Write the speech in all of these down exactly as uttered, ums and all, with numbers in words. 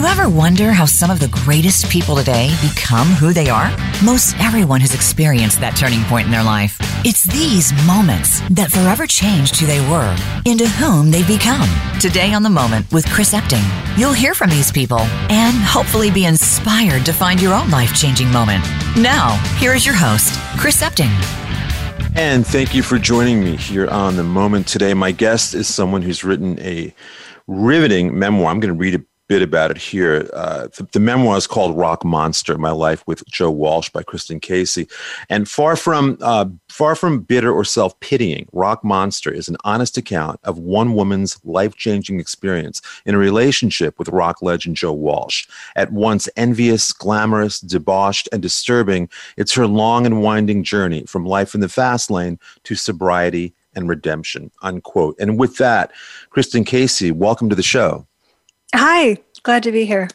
Do you ever wonder how some of the greatest people today become who they are? Most everyone has experienced that turning point in their life. It's these moments that forever changed who they were into whom they've become. Today on The Moment with Chris Epting, you'll hear from these people and hopefully be inspired to find your own life-changing moment. Now, here is your host, Chris Epting. And thank you for joining me here on The Moment today. My guest is someone who's written a riveting memoir. I'm going to read a bit about it here. Uh, the, the memoir is called Rock Monster, My Life with Joe Walsh by Kristen Casey. And far from uh, far from bitter or self-pitying, Rock Monster is an honest account of one woman's life-changing experience in a relationship with rock legend Joe Walsh. At once envious, glamorous, debauched, and disturbing, it's her long and winding journey from life in the fast lane to sobriety and redemption, unquote. And with that, Kristen Casey, welcome to the show. Hi, glad to be here.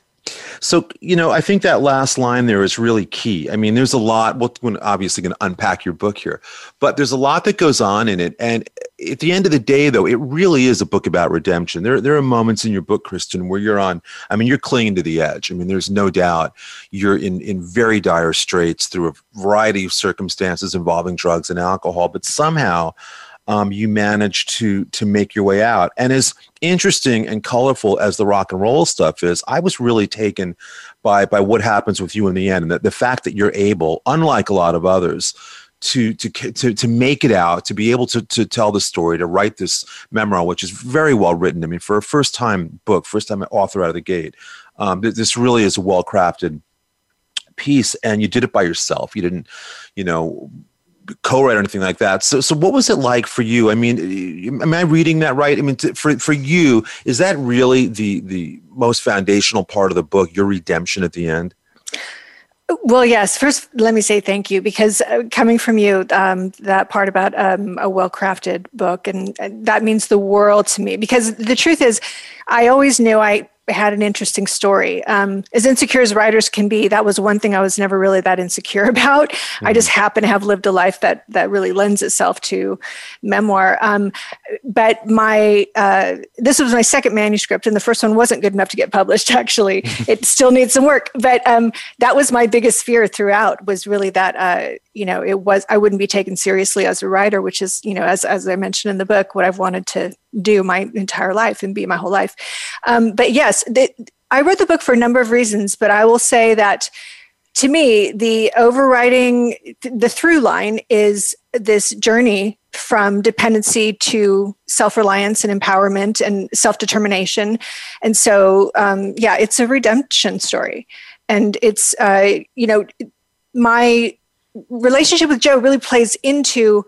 So, you know, I think that last line there is really key. I mean, there's a lot, we're obviously going to unpack your book here, but there's a lot that goes on in it. And at the end of the day, though, it really is a book about redemption. There, there are moments in your book, Kristen, where you're on, I mean, you're clinging to the edge. I mean, there's no doubt you're in, in very dire straits through a variety of circumstances involving drugs and alcohol, but somehow Um, you manage to to make your way out. And as interesting and colorful as the rock and roll stuff is, I was really taken by by what happens with you in the end, and the, the fact that you're able, unlike a lot of others, to to to to make it out, to be able to to tell the story, to write this memoir, which is very well written. I mean, for a first time book, first time author out of the gate, um, this really is a well crafted piece. And you did it by yourself. You didn't, you know, co-write or anything like that. So, so what was it like for you? I mean, am I reading that right? I mean, to, for for you, is that really the the most foundational part of the book, your redemption at the end? Well, yes. First, let me say thank you, because coming from you, um, that part about um, a well-crafted book, and that means the world to me, because the truth is, I always knew I had an interesting story. Um, as insecure as writers can be, that was one thing I was never really that insecure about. Mm-hmm. I just happen to have lived a life that that really lends itself to memoir. Um, but my uh, this was my second manuscript, and the first one wasn't good enough to get published, actually. It still needs some work. But um, that was my biggest fear throughout, was really that, uh, you know, it was, I wouldn't be taken seriously as a writer, which is, you know, as as I mentioned in the book, what I've wanted to do my entire life and be my whole life. Um, but yes, the, I wrote the book for a number of reasons, but I will say that to me, the overriding, the through line is this journey from dependency to self-reliance and empowerment and self-determination. And so, um, yeah, it's a redemption story. And it's, uh, you know, my relationship with Joe really plays into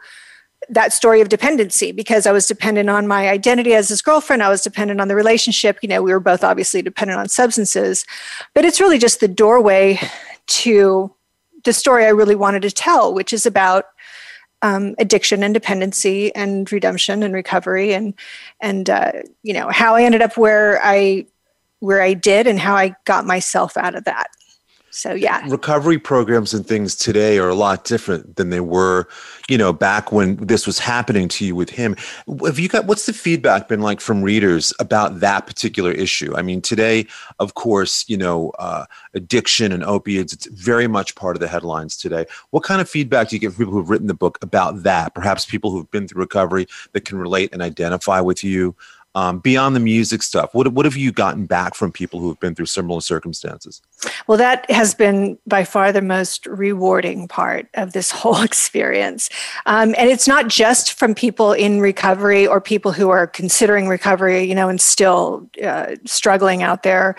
that story of dependency, because I was dependent on my identity as his girlfriend. I was dependent on the relationship. You know, we were both obviously dependent on substances, but it's really just the doorway to the story I really wanted to tell, which is about um, addiction and dependency and redemption and recovery and, and uh, you know, how I ended up where I, where I did and how I got myself out of that. So, yeah. Recovery programs and things today are a lot different than they were, you know, back when this was happening to you with him. Have you got, what's the feedback been like from readers about that particular issue? I mean, today, of course, you know, uh, addiction and opiates, it's very much part of the headlines today. What kind of feedback do you get from people who've written the book about that? Perhaps people who've been through recovery that can relate and identify with you, Um, beyond the music stuff. What, what have you gotten back from people who have been through similar circumstances? Well, that has been by far the most rewarding part of this whole experience. Um, and it's not just from people in recovery or people who are considering recovery, you know, and still uh, struggling out there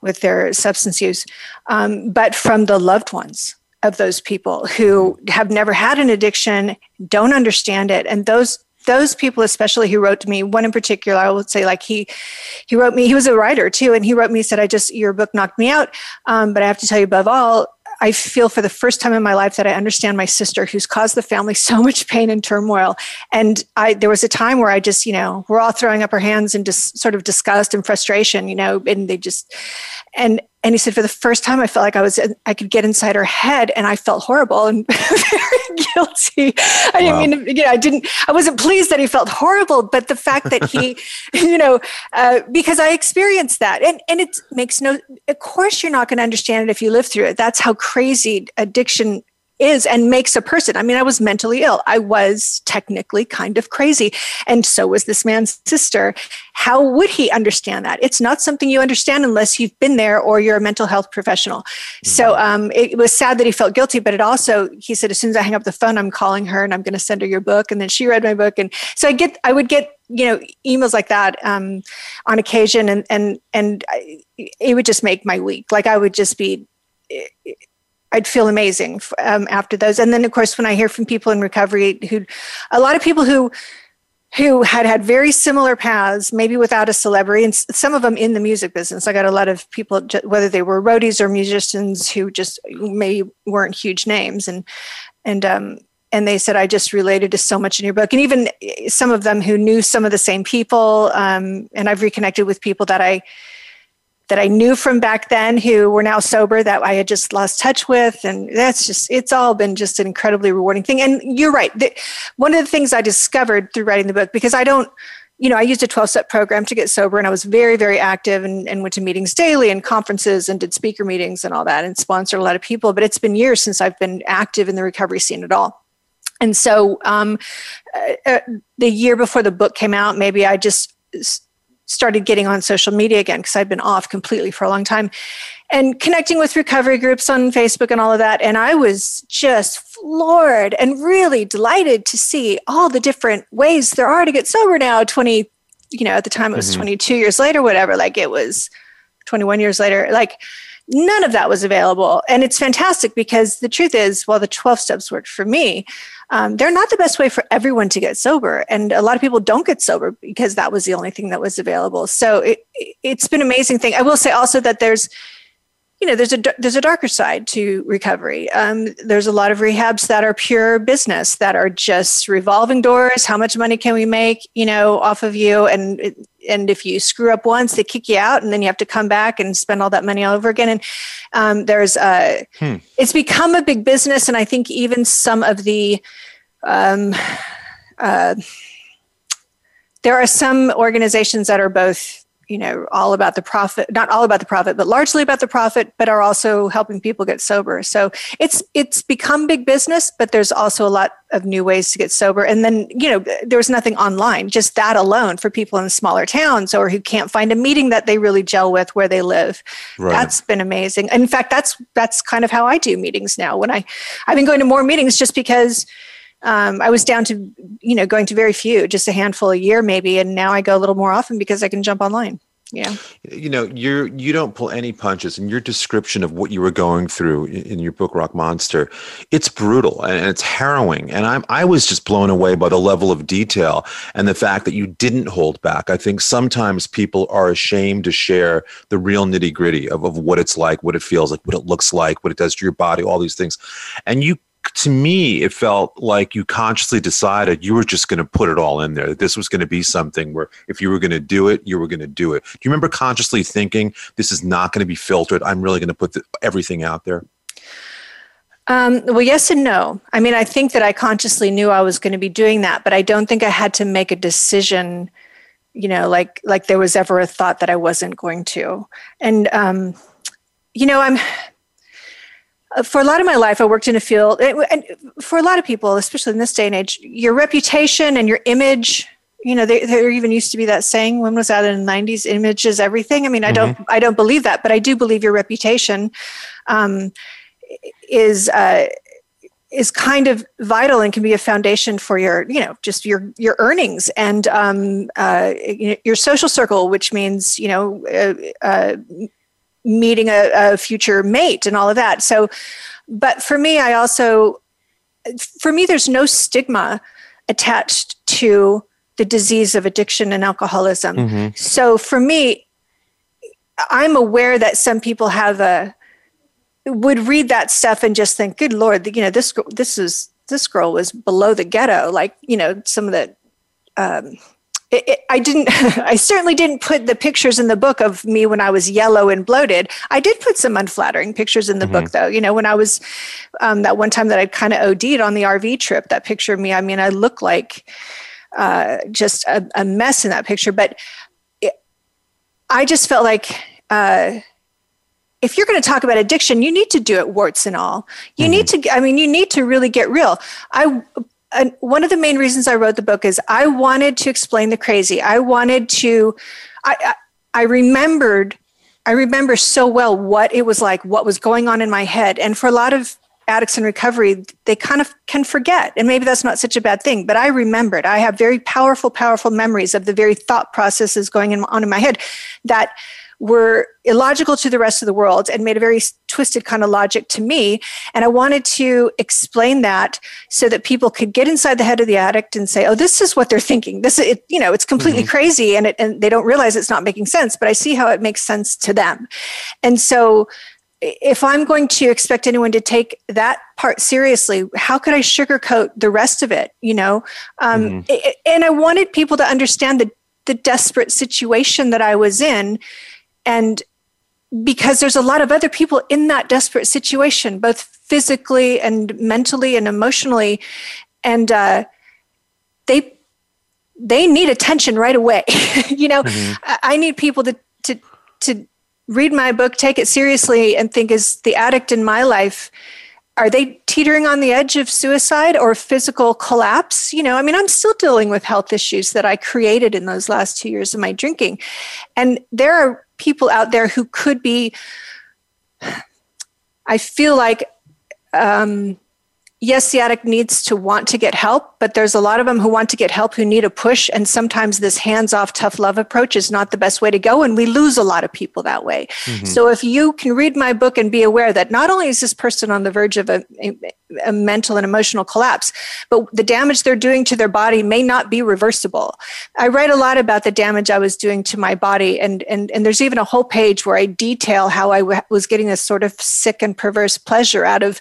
with their substance use, um, but from the loved ones of those people who have never had an addiction, don't understand it. And those Those people, especially who wrote to me, one in particular, I would say, like he, he wrote me, he was a writer too. And he wrote me, said, I just, your book knocked me out. Um, but I have to tell you above all, I feel for the first time in my life that I understand my sister, who's caused the family so much pain and turmoil. And I, there was a time where I just, you know, we're all throwing up our hands in just sort of disgust and frustration, you know, and they just, and, And he said, for the first time, I felt like I was, I could get inside her head, and I felt horrible and very guilty. I didn't wow. mean, to, you know, I didn't, I wasn't pleased that he felt horrible, but the fact that he, you know, uh, because I experienced that, and and it makes no, of course you're not going to understand it if you live through it. That's how crazy addiction is and makes a person. I mean, I was mentally ill. I was technically kind of crazy. And so was this man's sister. How would he understand that? It's not something you understand unless you've been there or you're a mental health professional. Mm-hmm. So um, it was sad that he felt guilty, but it also, he said, as soon as I hang up the phone, I'm calling her and I'm going to send her your book. And then she read my book. And so I get, I would get, you know, emails like that um, on occasion. And, and, and I, it would just make my week. Like I would just be, it, I'd feel amazing um, after those. And then, of course, when I hear from people in recovery, who, a lot of people who who had had very similar paths, maybe without a celebrity, and some of them in the music business. I got a lot of people, whether they were roadies or musicians, who just maybe weren't huge names. And and um, and they said, I just related to so much in your book. And even some of them who knew some of the same people. Um, and I've reconnected with people that I... that I knew from back then who were now sober that I had just lost touch with. And that's just, it's all been just an incredibly rewarding thing. And you're right. The, one of the things I discovered through writing the book, because I don't, you know, I used a twelve-step program to get sober, and I was very, very active and, and went to meetings daily and conferences and did speaker meetings and all that and sponsored a lot of people. But it's been years since I've been active in the recovery scene at all. And so um, uh, the year before the book came out, maybe I just started getting on social media again, because I'd been off completely for a long time, and connecting with recovery groups on Facebook and all of that. And I was just floored and really delighted to see all the different ways there are to get sober now. twenty, you know, at the time it was mm-hmm. twenty-two years later, whatever, like it was twenty-one years later, like none of that was available. And it's fantastic, because the truth is, while the twelve steps worked for me, Um, they're not the best way for everyone to get sober. And a lot of people don't get sober because that was the only thing that was available. So it, it's been an amazing thing. I will say also that there's, you know, there's a, there's a darker side to recovery. Um, there's a lot of rehabs that are pure business, that are just revolving doors. How much money can we make, you know, off of you? And, and if you screw up once, they kick you out, and then you have to come back and spend all that money all over again. And um, there's a, hmm. it's become a big business. And I think even some of the, um, uh, there are some organizations that are both, you know, all about the profit, not all about the profit, but largely about the profit, but are also helping people get sober. So it's, it's become big business, but there's also a lot of new ways to get sober. And then, you know, there was nothing online, just that alone for people in smaller towns or who can't find a meeting that they really gel with where they live. Right. That's been amazing. And in fact, that's, that's kind of how I do meetings now. When I, I've been going to more meetings just because Um, I was down to, you know, going to very few, just a handful a year maybe. And now I go a little more often because I can jump online. Yeah. You know, you're, you don't pull any punches, and your description of what you were going through in your book, Rock Monster, it's brutal and it's harrowing. And I'm, I was just blown away by the level of detail and the fact that you didn't hold back. I think sometimes people are ashamed to share the real nitty gritty of, of what it's like, what it feels like, what it looks like, what it does to your body, all these things. And you, to me, it felt like you consciously decided you were just going to put it all in there, that this was going to be something where if you were going to do it, you were going to do it. Do you remember consciously thinking, this is not going to be filtered, I'm really going to put the, everything out there? Um, well, yes and no. I mean, I think that I consciously knew I was going to be doing that, but I don't think I had to make a decision, you know, like like there was ever a thought that I wasn't going to. And, um, you know, I'm... For a lot of my life, I worked in a field, and for a lot of people, especially in this day and age, your reputation and your image, you know, there, there even used to be that saying, when was that in the nineties, image is everything. I mean, I mm-hmm. don't, I don't believe that, but I do believe your reputation um, is, uh, is kind of vital and can be a foundation for your, you know, just your, your earnings and um, uh, your social circle, which means, you know, uh, uh meeting a, a future mate and all of that. So, but for me, I also, for me, there's no stigma attached to the disease of addiction and alcoholism. Mm-hmm. So for me, I'm aware that some people have a, would read that stuff and just think, good Lord, you know, this, this is, this girl was below the ghetto. Like, you know, some of the, um, it, it, I didn't, I certainly didn't put the pictures in the book of me when I was yellow and bloated. I did put some unflattering pictures in the mm-hmm. book though. You know, when I was, um, that one time that I kind of OD'd on the R V trip, that picture of me, I mean, I look like uh, just a, a mess in that picture, but it, I just felt like, uh, if you're going to talk about addiction, you need to do it warts and all. You mm-hmm. need to, I mean, you need to really get real. I, uh, one of the main reasons I wrote the book is I wanted to explain the crazy. I wanted to, I, I, I remembered, I remember so well what it was like, what was going on in my head. And for a lot of addicts in recovery, they kind of can forget. And maybe that's not such a bad thing, but I remembered. I have very powerful, powerful memories of the very thought processes going on in my head that were illogical to the rest of the world and made a very twisted kind of logic to me. And I wanted to explain that so that people could get inside the head of the addict and say, oh, this is what they're thinking. This, it, you know, it's completely mm-hmm. crazy and it, and they don't realize it's not making sense, but I see how it makes sense to them. And so if I'm going to expect anyone to take that part seriously, how could I sugarcoat the rest of it? You know, um, mm-hmm. it, and I wanted people to understand the, the desperate situation that I was in. And because there's a lot of other people in that desperate situation, both physically and mentally and emotionally, and uh, they they need attention right away. You know, mm-hmm. I, I need people to to to read my book, take it seriously, and think: is the addict in my life? Are they teetering on the edge of suicide or physical collapse? You know, I mean, I'm still dealing with health issues that I created in those last two years of my drinking. And there are people out there who could be, I feel like, um, yes, the addict needs to want to get help, but there's a lot of them who want to get help who need a push. And sometimes this hands-off tough love approach is not the best way to go. And we lose a lot of people that way. Mm-hmm. So if you can read my book and be aware that not only is this person on the verge of a, a, a mental and emotional collapse, but the damage they're doing to their body may not be reversible. I write a lot about the damage I was doing to my body. And, and, and there's even a whole page where I detail how I w- was getting this sort of sick and perverse pleasure out of,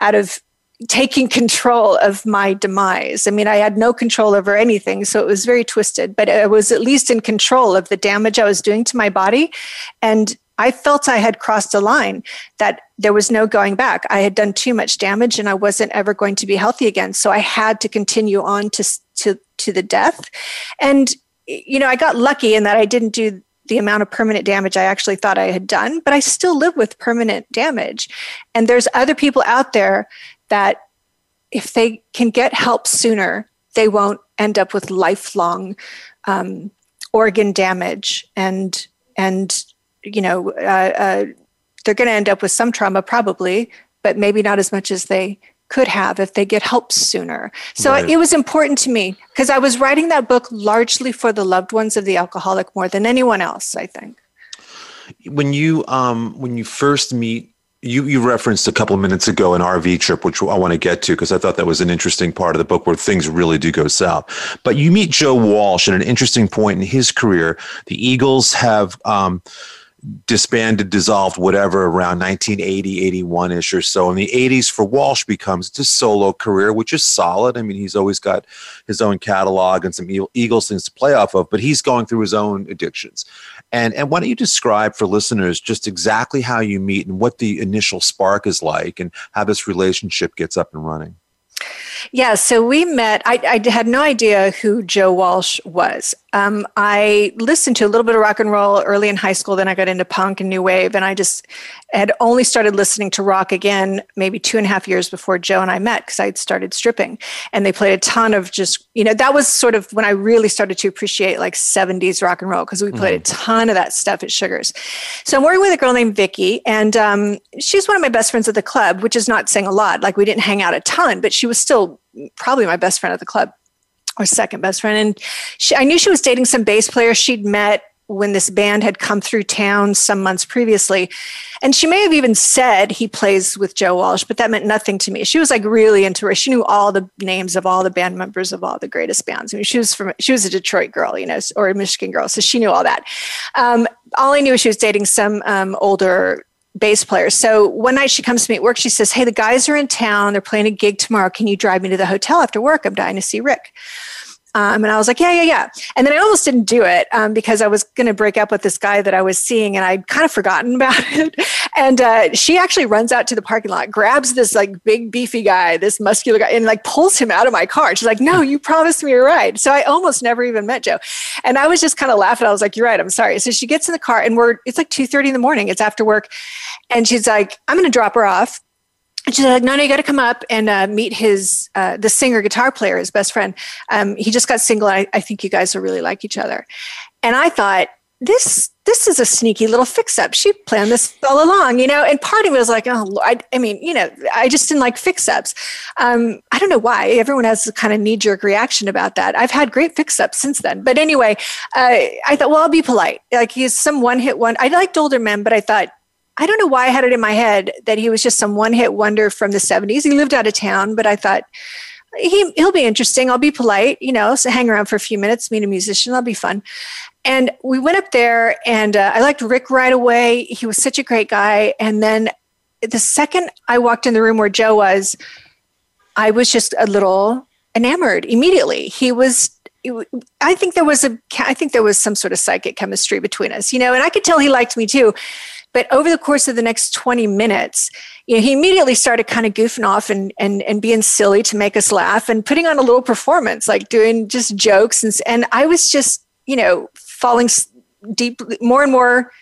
out of, taking control of my demise. I mean, I had no control over anything, so it was very twisted, but I was at least in control of the damage I was doing to my body. And I felt I had crossed a line that there was no going back. I had done too much damage and I wasn't ever going to be healthy again. So I had to continue on to, to, to the death. And, you know, I got lucky in that I didn't do the amount of permanent damage I actually thought I had done, but I still live with permanent damage. And there's other people out there that if they can get help sooner, they won't end up with lifelong um, organ damage, and and you know uh, uh, they're going to end up with some trauma probably, but maybe not as much as they could have if they get help sooner. So right. It was important to me because I was writing that book largely for the loved ones of the alcoholic more than anyone else, I think. When you um, when you first meet. You you referenced a couple of minutes ago an R V trip, which I want to get to because I thought that was an interesting part of the book where things really do go south. But you meet Joe Walsh at an interesting point in his career. The Eagles have um, disbanded, dissolved, whatever, around nineteen eighty, eighty-one-ish or so. In the eighties for Walsh becomes just solo career, which is solid. I mean, he's always got his own catalog and some Eagles things to play off of, but he's going through his own addictions. And and why don't you describe for listeners just exactly how you meet and what the initial spark is like and how this relationship gets up and running? Yeah, so we met. I, I had no idea who Joe Walsh was. Um, I listened to a little bit of rock and roll early in high school. Then I got into punk and new wave. And I just had only started listening to rock again maybe two and a half years before Joe and I met because I had started stripping. And they played a ton of just, you know, that was sort of when I really started to appreciate like seventies rock and roll because we played mm-hmm. a ton of that stuff at Sugars. So I'm working with a girl named Vicky. And um, she's one of my best friends at the club, which is not saying a lot. Like we didn't hang out a ton, but she was still probably my best friend at the club or second best friend. And she, I knew she was dating some bass player she'd met when this band had come through town some months previously. And she may have even said he plays with Joe Walsh, but that meant nothing to me. She was like really into it. She knew all the names of all the band members of all the greatest bands. I mean, she was from, she was a Detroit girl, you know, or a Michigan girl. So she knew all that. Um, all I knew was she was dating some um, older bass player. So one night she comes to me at work. She says, hey, the guys are in town. They're playing a gig tomorrow. Can you drive me to the hotel after work? I'm dying to see Rick. Um, and I was like, yeah, yeah, yeah. And then I almost didn't do it um, because I was going to break up with this guy that I was seeing and I'd kind of forgotten about it. And uh, she actually runs out to the parking lot, grabs this like big beefy guy, this muscular guy, and like pulls him out of my car. She's like, no, you promised me a ride. So I almost never even met Joe. And I was just kind of laughing. I was like, you're right. I'm sorry. So she gets in the car and we're, it's like two thirty in the morning. It's after work. And she's like, I'm going to drop her off. And she's like, no, no, you got to come up and uh, meet his, uh, the singer guitar player, his best friend. Um, he just got single. And I, I think you guys will really like each other. And I thought, this, this is a sneaky little fix up. She planned this all along, you know, and part of it was like, oh, I, I mean, you know, I just didn't like fix ups. Um, I don't know why. Everyone has a kind of knee jerk reaction about that. I've had great fix ups since then. But anyway, uh, I thought, well, I'll be polite. Like he's some one hit one. I liked older men, but I thought, I don't know why I had it in my head that he was just some one-hit wonder from the seventies. He lived out of town, but I thought, he, he'll be interesting. I'll be polite, you know, so hang around for a few minutes, meet a musician. That'll be fun. And we went up there, and uh, I liked Rick right away. He was such a great guy. And then the second I walked in the room where Joe was, I was just a little enamored immediately. He was... I think there was a, I think there was some sort of psychic chemistry between us, you know, and I could tell he liked me too. But over the course of the next twenty minutes, you know, he immediately started kind of goofing off and and and being silly to make us laugh and putting on a little performance, like doing just jokes. And, and I was just, you know, falling deep, more and more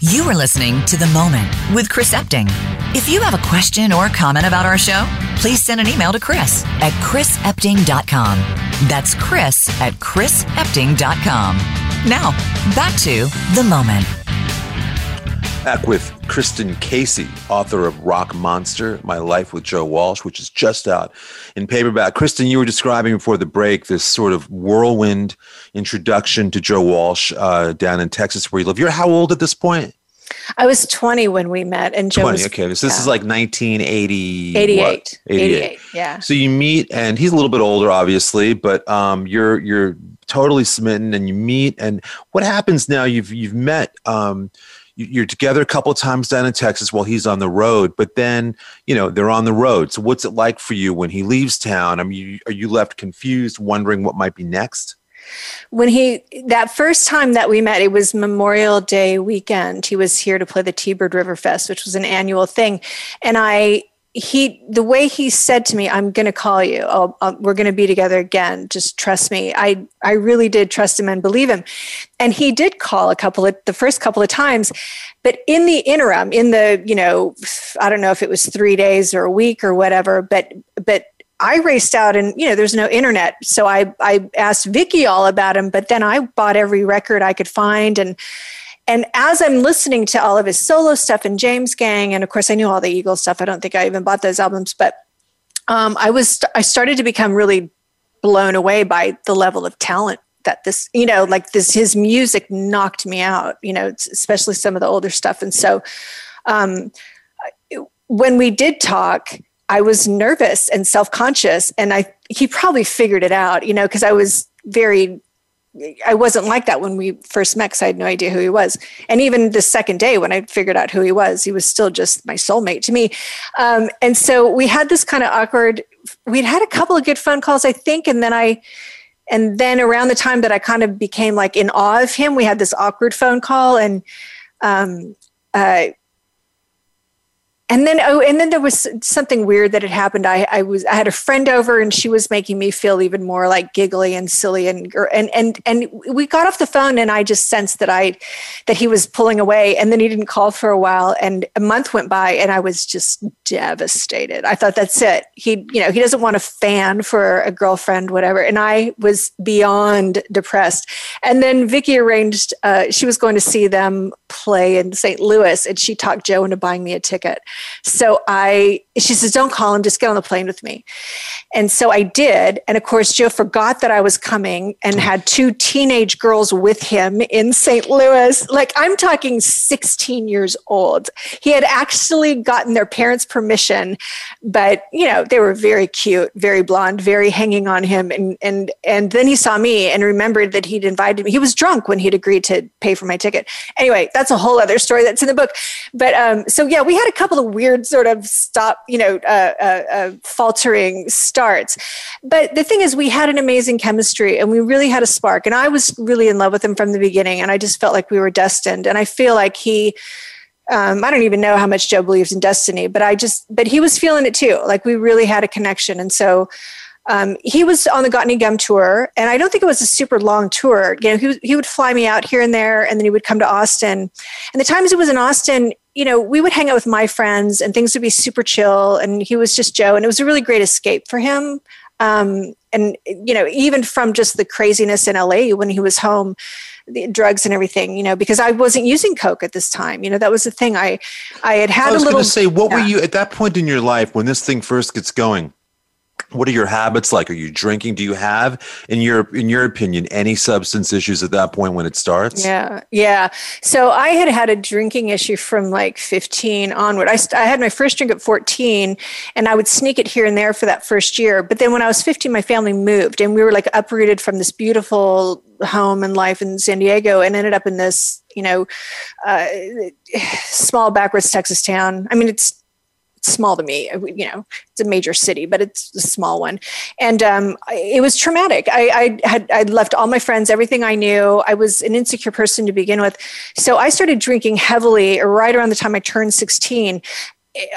You are listening to The Moment with Chris Epting. If you have a question or comment about our show, please send an email to Chris at Chris Epting dot com. That's Chris at Chris Epting dot com. Now, back to The Moment. Back with Kristen Casey, author of Rock Monster, My Life with Joe Walsh, which is just out in paperback. Kristen, you were describing before the break this sort of whirlwind introduction to Joe Walsh uh, down in Texas where you live. You're how old at this point? I was twenty when we met, and Joe twenty, was okay. So this yeah. is like nineteen eighty. eighty-eight. eighty-eight. eighty-eight. Yeah. So you meet, and he's a little bit older, obviously, but um, you're you're totally smitten, and you meet. And what happens now? You've you've met. Um, You're together a couple of times down in Texas while he's on the road, but then, you know, they're on the road. So what's it like for you when he leaves town? I mean, are you left confused, wondering what might be next? When he, that first time that we met, it was Memorial Day weekend. He was here to play the T-Bird River Fest, which was an annual thing. And I, he, the way he said to me, I'm going to call you. I'll, I'll, we're going to be together again. Just trust me. I, I really did trust him and believe him. And he did call a couple of, the first couple of times, but in the interim, in the, you know, I don't know if it was three days or a week or whatever, but, but I raced out and, you know, there's no internet. So I, I asked Vicky all about him, but then I bought every record I could find. And, And as I'm listening to all of his solo stuff and James Gang, and of course I knew all the Eagles stuff. I don't think I even bought those albums, but um, I was I started to become really blown away by the level of talent that this, you know, like this, his music knocked me out, you know, especially some of the older stuff. And so um, when we did talk, I was nervous and self-conscious, and I he probably figured it out, you know, because I was very. I wasn't like that when we first met because I had no idea who he was. And even the second day when I figured out who he was, he was still just my soulmate to me. Um, and so we had this kind of awkward, we'd had a couple of good phone calls, I think. And then I, and then around the time that I kind of became like in awe of him, we had this awkward phone call and, um, uh, And then, oh, and then there was something weird that had happened. I, I was, I had a friend over, and she was making me feel even more like giggly and silly, and and and and we got off the phone, and I just sensed that I, that he was pulling away, and then he didn't call for a while, and a month went by, and I was just devastated. I thought, that's it. He, you know, he doesn't want a fan for a girlfriend, whatever. And I was beyond depressed. And then Vicky arranged; uh, she was going to see them play in Saint Louis, and she talked Joe into buying me a ticket. So I, she says, don't call him, just get on the plane with me. And so I did. And of course, Joe forgot that I was coming and had two teenage girls with him in Saint Louis. Like, I'm talking sixteen years old. He had actually gotten their parents' permission, but you know, they were very cute, very blonde, very hanging on him. And, and, and then he saw me and remembered that he'd invited me. He was drunk when he'd agreed to pay for my ticket. Anyway, that's a whole other story that's in the book. But um, so yeah, we had a couple of weird sort of stop, you know, uh, uh, uh, faltering starts. But the thing is, we had an amazing chemistry, and we really had a spark. And I was really in love with him from the beginning, and I just felt like we were destined. And I feel like he, um, I don't even know how much Joe believes in destiny, but I just, but he was feeling it too. Like, we really had a connection. And so um, he was on the Gotney Gum tour, and I don't think it was a super long tour. You know, he, he would fly me out here and there, and then he would come to Austin. And the times it was in Austin, you know, we would hang out with my friends, and things would be super chill. And he was just Joe. And it was a really great escape for him. Um, and, you know, even from just the craziness in L A when he was home, the drugs and everything, you know, because I wasn't using coke at this time. You know, that was the thing. I, I had had I was a little, gonna say, what yeah. were you at that point in your life when this thing first gets going? What are your habits like? Are you drinking? Do you have, in your in your opinion, any substance issues at that point when it starts? Yeah, yeah. So I had had a drinking issue from like fifteen onward. I, I had my first drink at fourteen, and I would sneak it here and there for that first year. But then when I was fifteen, my family moved, and we were like uprooted from this beautiful home and life in San Diego, and ended up in this, you know, uh, small backwards Texas town. I mean, it's small to me, you know, it's a major city, but it's a small one. And um, it was traumatic. I, I had I'd left all my friends, everything I knew. I was an insecure person to begin with. So I started drinking heavily right around the time I turned sixteen,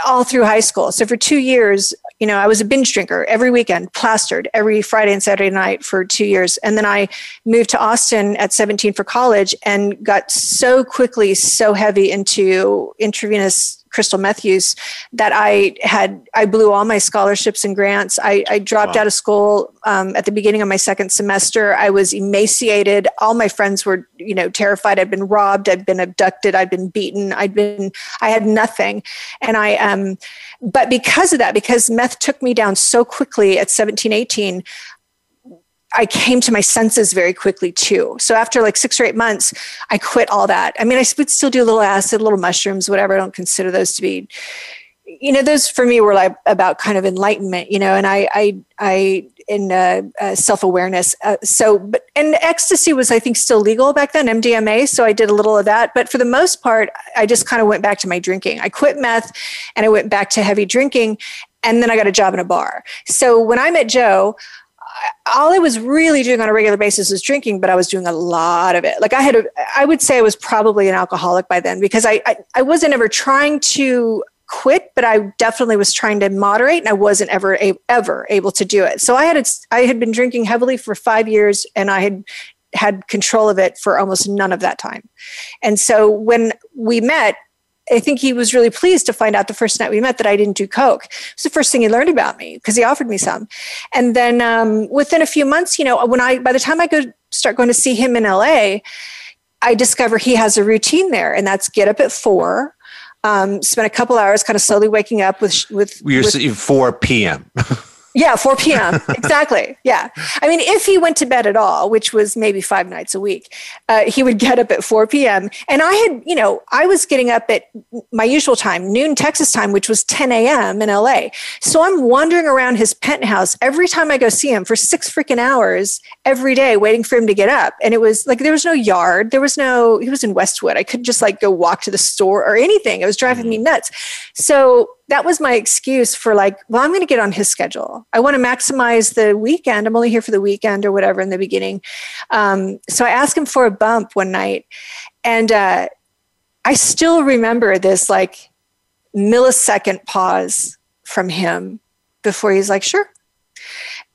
all through high school. So for two years, you know, I was a binge drinker every weekend, plastered every Friday and Saturday night for two years. And then I moved to Austin at seventeen for college and got so quickly, so heavy into intravenous crystal meth use that I had, I blew all my scholarships and grants. I, I dropped wow. out of school um, at the beginning of my second semester. I was emaciated. All my friends were, you know, terrified. I'd been robbed. I'd been abducted. I'd been beaten. I'd been, I had nothing. And I, um, but because of that, because meth took me down so quickly at seventeen, eighteen, I came to my senses very quickly too. So after like six or eight months, I quit all that. I mean, I would still do a little acid, little mushrooms, whatever. I don't consider those to be, you know, those for me were like about kind of enlightenment, you know, and I, I, I, in uh, uh, self-awareness. Uh, so, but, and ecstasy was, I think, still legal back then, M D M A. So I did a little of that. But for the most part, I just kind of went back to my drinking. I quit meth and I went back to heavy drinking. And then I got a job in a bar. So when I met Joe, all I was really doing on a regular basis was drinking, but I was doing a lot of it. Like I had, a, I would say I was probably an alcoholic by then because I, I, I wasn't ever trying to quit, but I definitely was trying to moderate and I wasn't ever, ever able to do it. So I had, I had been drinking heavily for five years and I had had control of it for almost none of that time. And so when we met, I think he was really pleased to find out the first night we met that I didn't do coke. It was the first thing he learned about me because he offered me some. And then um, within a few months, you know, when I, by the time I go start going to see him in L A, I discover he has a routine there, and that's get up at four. Um, spend a couple hours kind of slowly waking up with, with, You're with four p.m. Yeah, four p.m. Exactly. Yeah. I mean, if he went to bed at all, which was maybe five nights a week, uh, he would get up at four p.m. And I had, you know, I was getting up at my usual time, noon Texas time, which was ten a.m. in L A. So I'm wandering around his penthouse every time I go see him for six freaking hours every day, waiting for him to get up. And it was like, there was no yard. There was no, he was in Westwood. I couldn't just like go walk to the store or anything. It was driving me nuts. So that was my excuse for like, well, I'm going to get on his schedule. I want to maximize the weekend. I'm only here for the weekend or whatever in the beginning. Um, so I asked him for a bump one night. And uh, I still remember this like millisecond pause from him before he's like, sure.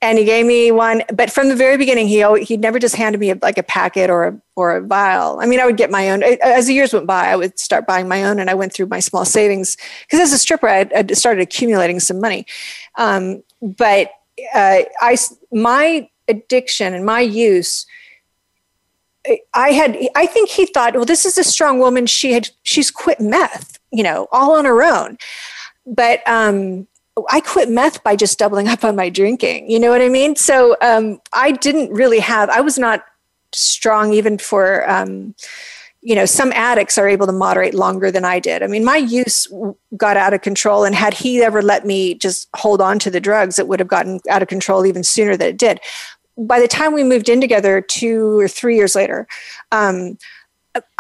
And he gave me one, but from the very beginning, he always, he never just handed me a, like a packet or a or a vial. I mean, I would get my own. As the years went by, I would start buying my own, and I went through my small savings because as a stripper, I, I started accumulating some money. Um, but uh, I, my addiction and my use, I had. I think he thought, well, this is a strong woman. She had. She's quit meth, you know, all on her own. But um, I quit meth by just doubling up on my drinking. You know what I mean? So um, I didn't really have, I was not strong even for, um, you know, some addicts are able to moderate longer than I did. I mean, my use got out of control, and had he ever let me just hold on to the drugs, it would have gotten out of control even sooner than it did. By the time we moved in together two or three years later, um,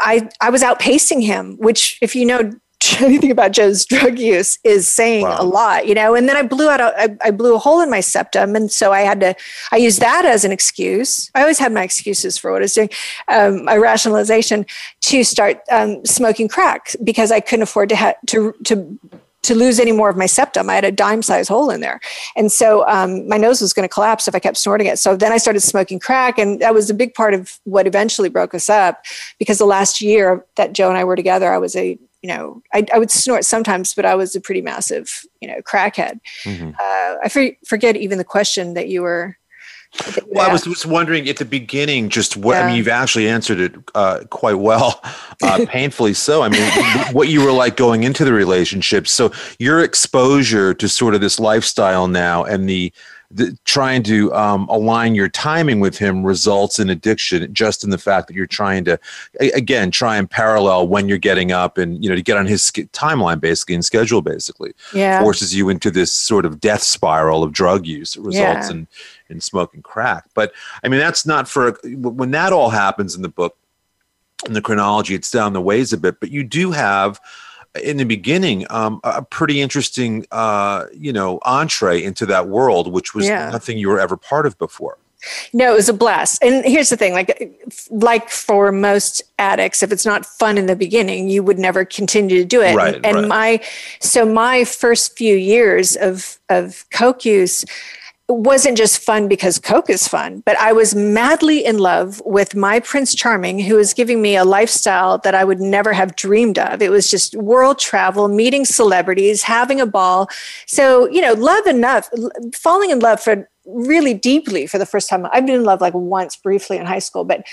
I, I was outpacing him, which if you know, anything about Joe's drug use is saying wow. a lot, you know, and then I blew out, a, I, I blew a hole in my septum. And so I had to, I used that as an excuse. I always had my excuses for what I was doing, um, my rationalization to start um, smoking crack because I couldn't afford to have to, to, to lose any more of my septum. I had a dime size hole in there. And so um, my nose was going to collapse if I kept snorting it. So then I started smoking crack, and that was a big part of what eventually broke us up, because the last year that Joe and I were together, I was a, you know, I, I would snort sometimes, but I was a pretty massive, you know, crackhead. Mm-hmm. Uh, I for, forget even the question that you were. That you well, asked. I was just wondering at the beginning, just what, yeah. I mean, you've actually answered it uh, quite well, uh, painfully so. I mean, what you were like going into the relationship. So your exposure to sort of this lifestyle now and the the, trying to um, align your timing with him results in addiction, just in the fact that you're trying to, a- again, try and parallel when you're getting up and, you know, to get on his sk- timeline, basically, and schedule, basically. Yeah. Forces you into this sort of death spiral of drug use. It results yeah. in, in smoking crack. But, I mean, that's not for, when that all happens in the book, in the chronology, it's down the ways a bit, but you do have, in the beginning, um, a pretty interesting, uh, you know, entree into that world, which was yeah. nothing you were ever part of before. No, it was a blast. And here's the thing, like, like for most addicts, if it's not fun in the beginning, you would never continue to do it. Right, and and right. my, so my first few years of, of coke use wasn't just fun because coke is fun, but I was madly in love with my Prince Charming, who was giving me a lifestyle that I would never have dreamed of. It was just world travel, meeting celebrities, having a ball. So, you know, love enough, falling in love for really deeply for the first time. I've been in love like once briefly in high school, but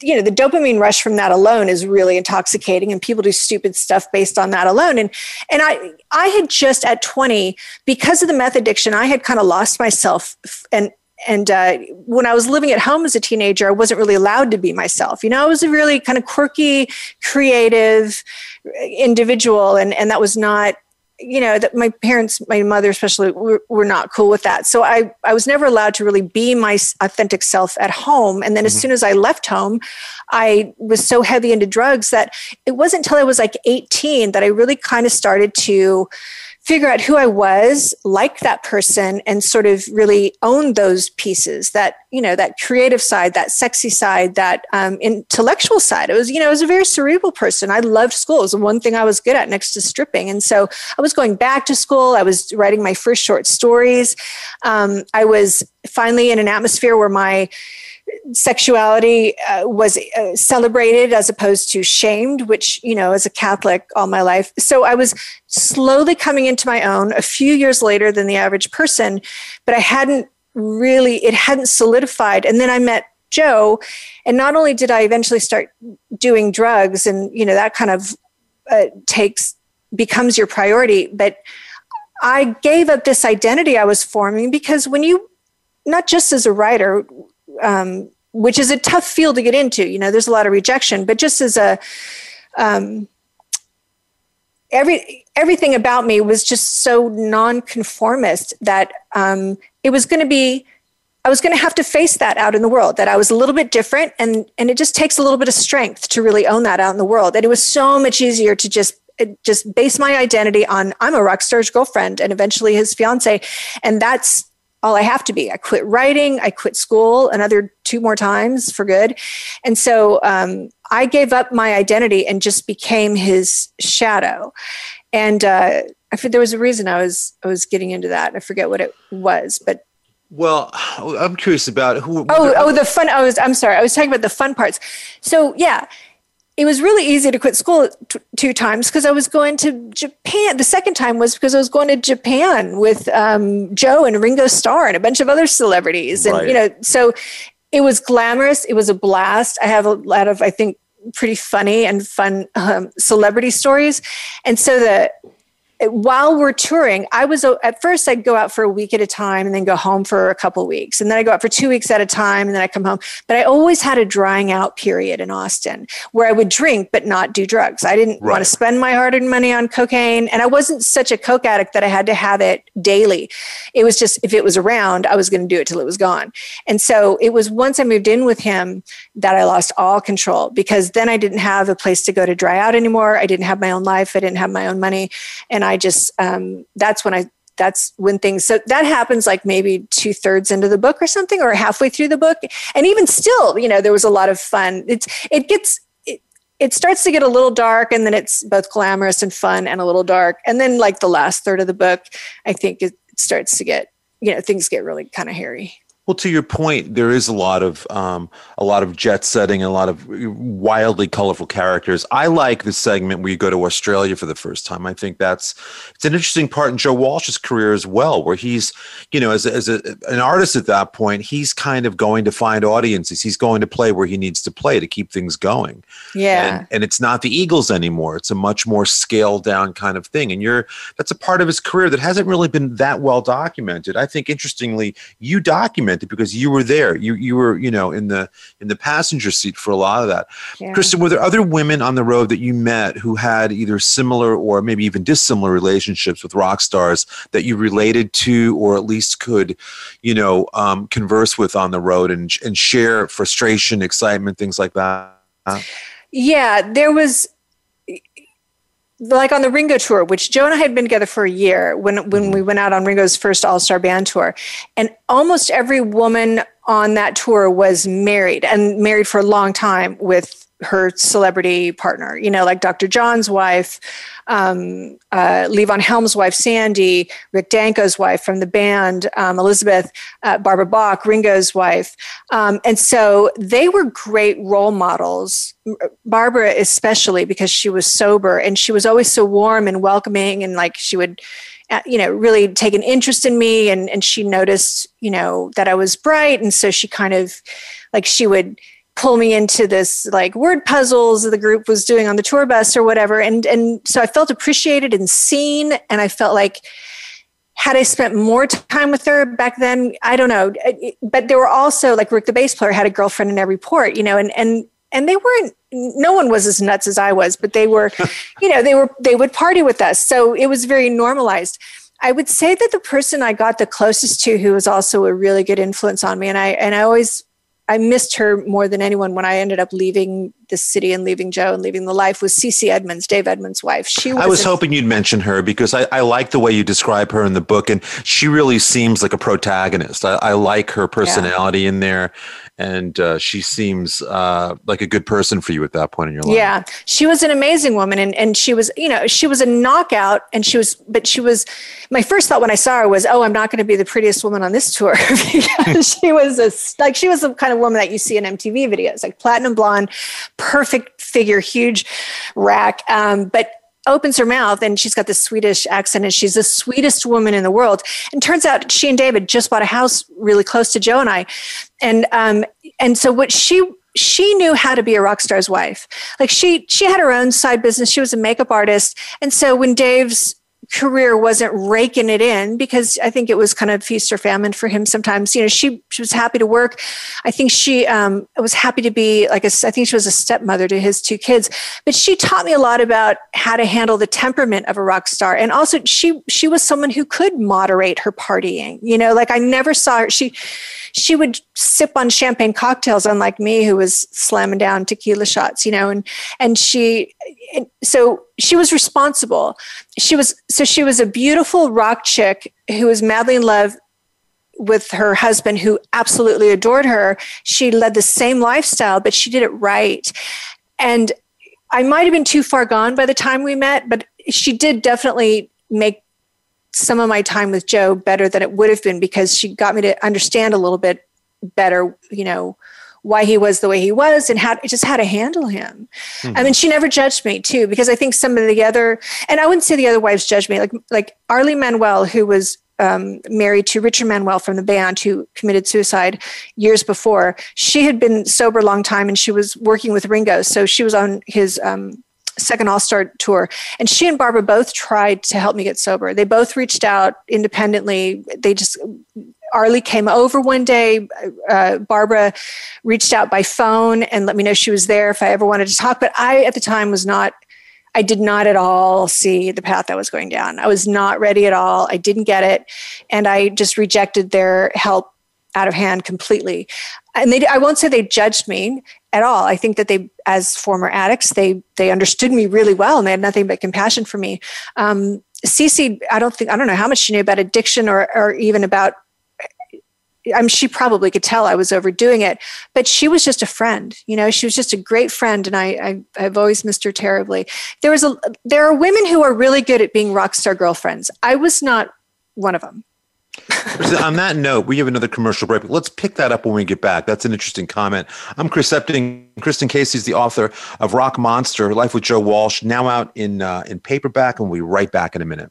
you know, the dopamine rush from that alone is really intoxicating, and people do stupid stuff based on that alone. And, and I, I had just at twenty, because of the meth addiction, I had kind of lost myself. And, and uh, when I was living at home as a teenager, I wasn't really allowed to be myself. You know, I was a really kind of quirky, creative individual. And, and that was not, you know, that my parents, my mother especially, were, were not cool with that. So I, I was never allowed to really be my authentic self at home. And then as mm-hmm. soon as I left home, I was so heavy into drugs that it wasn't until I was like eighteen that I really kind of started to figure out who I was, like that person, and sort of really own those pieces, that, you know, that creative side, that sexy side, that um, intellectual side. It was, you know, I was a very cerebral person. I loved school. It was the one thing I was good at next to stripping. And so I was going back to school. I was writing my first short stories. Um, I was finally in an atmosphere where my sexuality uh, was uh, celebrated as opposed to shamed, which, you know, as a Catholic all my life. So I was slowly coming into my own a few years later than the average person, but I hadn't really, it hadn't solidified. And then I met Joe, and not only did I eventually start doing drugs and, you know, that kind of uh, takes, becomes your priority, but I gave up this identity I was forming, because when you, not just as a writer, Um, which is a tough field to get into. You know, there's a lot of rejection, but just as a, um, every everything about me was just so nonconformist that um, it was going to be, I was going to have to face that out in the world, that I was a little bit different, and and it just takes a little bit of strength to really own that out in the world. And it was so much easier to just just base my identity on, I'm a rock star's girlfriend and eventually his fiance, and that's all I have to be. I quit writing. I quit school another two more times for good. And so um, I gave up my identity and just became his shadow. And uh, I there was a reason I was I was getting into that. I forget what it was, but. Well, I'm curious about who. Oh, oh, the fun. I was, I'm sorry. I was talking about the fun parts. So yeah. It was really easy to quit school t- two times because I was going to Japan. The second time was because I was going to Japan with um, Joe and Ringo Starr and a bunch of other celebrities. And, right. you know, so it was glamorous. It was a blast. I have a lot of, I think, pretty funny and fun um, celebrity stories. And so the while we're touring, I was, at first I'd go out for a week at a time and then go home for a couple of weeks. And then I go out for two weeks at a time and then I come home. But I always had a drying out period in Austin where I would drink, but not do drugs. I didn't right. want to spend my hard earned money on cocaine. And I wasn't such a coke addict that I had to have it daily. It was just, if it was around, I was going to do it till it was gone. And so it was once I moved in with him that I lost all control, because then I didn't have a place to go to dry out anymore. I didn't have my own life. I didn't have my own money. And I I just, um, that's when I, that's when things, so that happens like maybe two thirds into the book or something, or halfway through the book. And even still, you know, there was a lot of fun. It's, it gets, it, it starts to get a little dark, and then it's both glamorous and fun and a little dark. And then like the last third of the book, I think it starts to get, you know, things get really kind of hairy. Well, to your point, there is a lot of um, a lot of jet setting and a lot of wildly colorful characters. I like the segment where you go to Australia for the first time. I think that's it's an interesting part in Joe Walsh's career as well, where he's, you know, as a, as a, an artist at that point, he's kind of going to find audiences. He's going to play where he needs to play to keep things going. Yeah, and, and it's not the Eagles anymore. It's a much more scaled down kind of thing, and you're that's a part of his career that hasn't really been that well documented. I think interestingly, you document. Because you were there, you you were you know in the in the passenger seat for a lot of that. Yeah. Kristen, were there other women on the road that you met who had either similar or maybe even dissimilar relationships with rock stars that you related to, or at least could, you know, um, converse with on the road and and share frustration, excitement, things like that? Yeah, there was. Like on the Ringo tour, which Joe and I had been together for a year when, when we went out on Ringo's first all-star band tour. And almost every woman on that tour was married and married for a long time with her celebrity partner, you know, like Doctor John's wife, um, uh, Levon Helm's wife, Sandy, Rick Danko's wife from the band, um, Elizabeth, uh, Barbara Bach, Ringo's wife. Um, and so they were great role models, Barbara especially, because she was sober and she was always so warm and welcoming, and like she would, you know, really take an interest in me, and, and she noticed, you know, that I was bright. And so she kind of like, she would pull me into this like word puzzles that the group was doing on the tour bus or whatever. And, and so I felt appreciated and seen. And I felt like had I spent more time with her back then, I don't know, but there were also like Rick, the bass player, had a girlfriend in every port, you know, and, and, and they weren't, no one was as nuts as I was, but they were, you know, they were, they would party with us. So it was very normalized. I would say that the person I got the closest to, who was also a really good influence on me. And I, and I always, I missed her more than anyone when I ended up leaving the city and leaving Joe and leaving the life, was CeCe Edmunds, Dave Edmunds' wife. She was I was a- hoping you'd mention her, because I, I like the way you describe her in the book, and she really seems like a protagonist. I, I like her personality yeah. in there, and uh, she seems uh, like a good person for you at that point in your life. Yeah, she was an amazing woman, and, and she was, you know, she was a knockout, and she was, but she was, my first thought when I saw her was, oh, I'm not going to be the prettiest woman on this tour, because she was a, like, she was the kind of woman that you see in M T V videos, like platinum blonde, perfect figure, huge rack, um, but opens her mouth and she's got this Swedish accent and she's the sweetest woman in the world. And turns out she and David just bought a house really close to Joe and I. And um, and so what she she knew how to be a rock star's wife. Like she she had her own side business. She was a makeup artist. And so when Dave's career wasn't raking it in, because I think it was kind of feast or famine for him sometimes, you know, she, she was happy to work. I think she um, was happy to be like, a, I think she was a stepmother to his two kids, but she taught me a lot about how to handle the temperament of a rock star. And also she, she was someone who could moderate her partying, you know, like I never saw her. She, she would sip on champagne cocktails, unlike me, who was slamming down tequila shots, you know, and, and she, and so she was responsible. She was, so she was a beautiful rock chick who was madly in love with her husband, who absolutely adored her. She led the same lifestyle, but she did it right. And I might've been too far gone by the time we met, but she did definitely make some of my time with Joe better than it would have been, because she got me to understand a little bit better, you know, why he was the way he was and how just how to handle him. Mm-hmm. I mean, she never judged me too, because I think some of the other, and I wouldn't say the other wives judged me, like, like Arlie Manuel, who was um, married to Richard Manuel from the band, who committed suicide years before. She had been sober a long time and she was working with Ringo. So she was on his, um, second all-star tour, and she and Barbara both tried to help me get sober. They both reached out independently. They just, Arlie came over one day. Uh, Barbara reached out by phone and let me know she was there if I ever wanted to talk. But I, at the time was not, I did not at all see the path I was going down. I was not ready at all. I didn't get it. And I just rejected their help out of hand completely. And they, I won't say they judged me at all. I think that they, as former addicts, they they understood me really well, and they had nothing but compassion for me. Um, CeCe, I don't think I don't know how much she knew about addiction, or or even about. I'm she probably could tell I was overdoing it, but she was just a friend. You know, she was just a great friend, and I, I I've always missed her terribly. There was a there are women who are really good at being rock star girlfriends. I was not one of them. On that note, we have another commercial break, but let's pick that up when we get back. That's an interesting comment. I'm Chris Epting. Kristen Casey is the author of Rock Monster, Life with Joe Walsh, now out in uh, in paperback, and we'll be right back in a minute.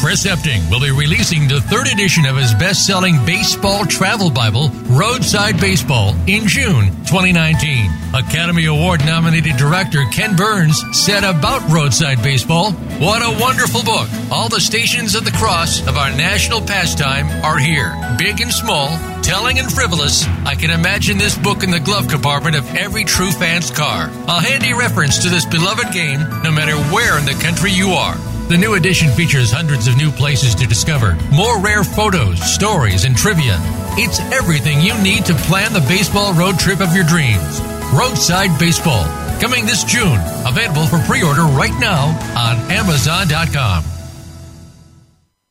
Chris Epting will be releasing the third edition of his best-selling baseball travel Bible, Roadside Baseball, in June twenty nineteen. Academy Award-nominated director Ken Burns said about Roadside Baseball, "What a wonderful book. All the stations of the cross of our national pastime are here. Big and small, telling and frivolous, I can imagine this book in the glove compartment of every true fan's car. A handy reference to this beloved game, no matter where in the country you are." The new edition features hundreds of new places to discover, more rare photos, stories, and trivia. It's everything you need to plan the baseball road trip of your dreams. Roadside Baseball, coming this June. Available for pre-order right now on Amazon dot com.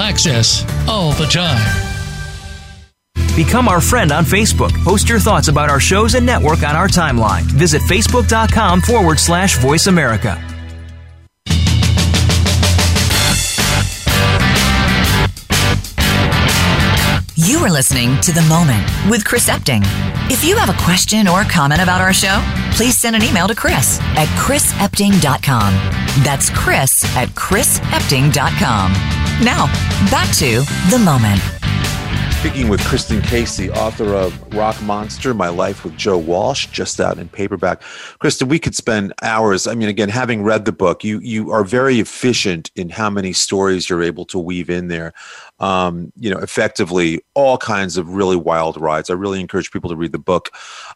access, all the time. Become our friend on Facebook. Post your thoughts about our shows and network on our timeline. Visit facebook.com forward slash Voice America. You are listening to The Moment with Chris Epting. If you have a question or comment about our show, please send an email to Chris at chris epting dot com. That's Chris at chris epting dot com. Now, back to The Moment. Speaking with Kristen Casey, author of Rock Monster, My Life with Joe Walsh, just out in paperback. Kristen, we could spend hours. I mean, again, having read the book, you you are very efficient in how many stories you're able to weave in there. Um, you know, effectively, all kinds of really wild rides. I really encourage people to read the book.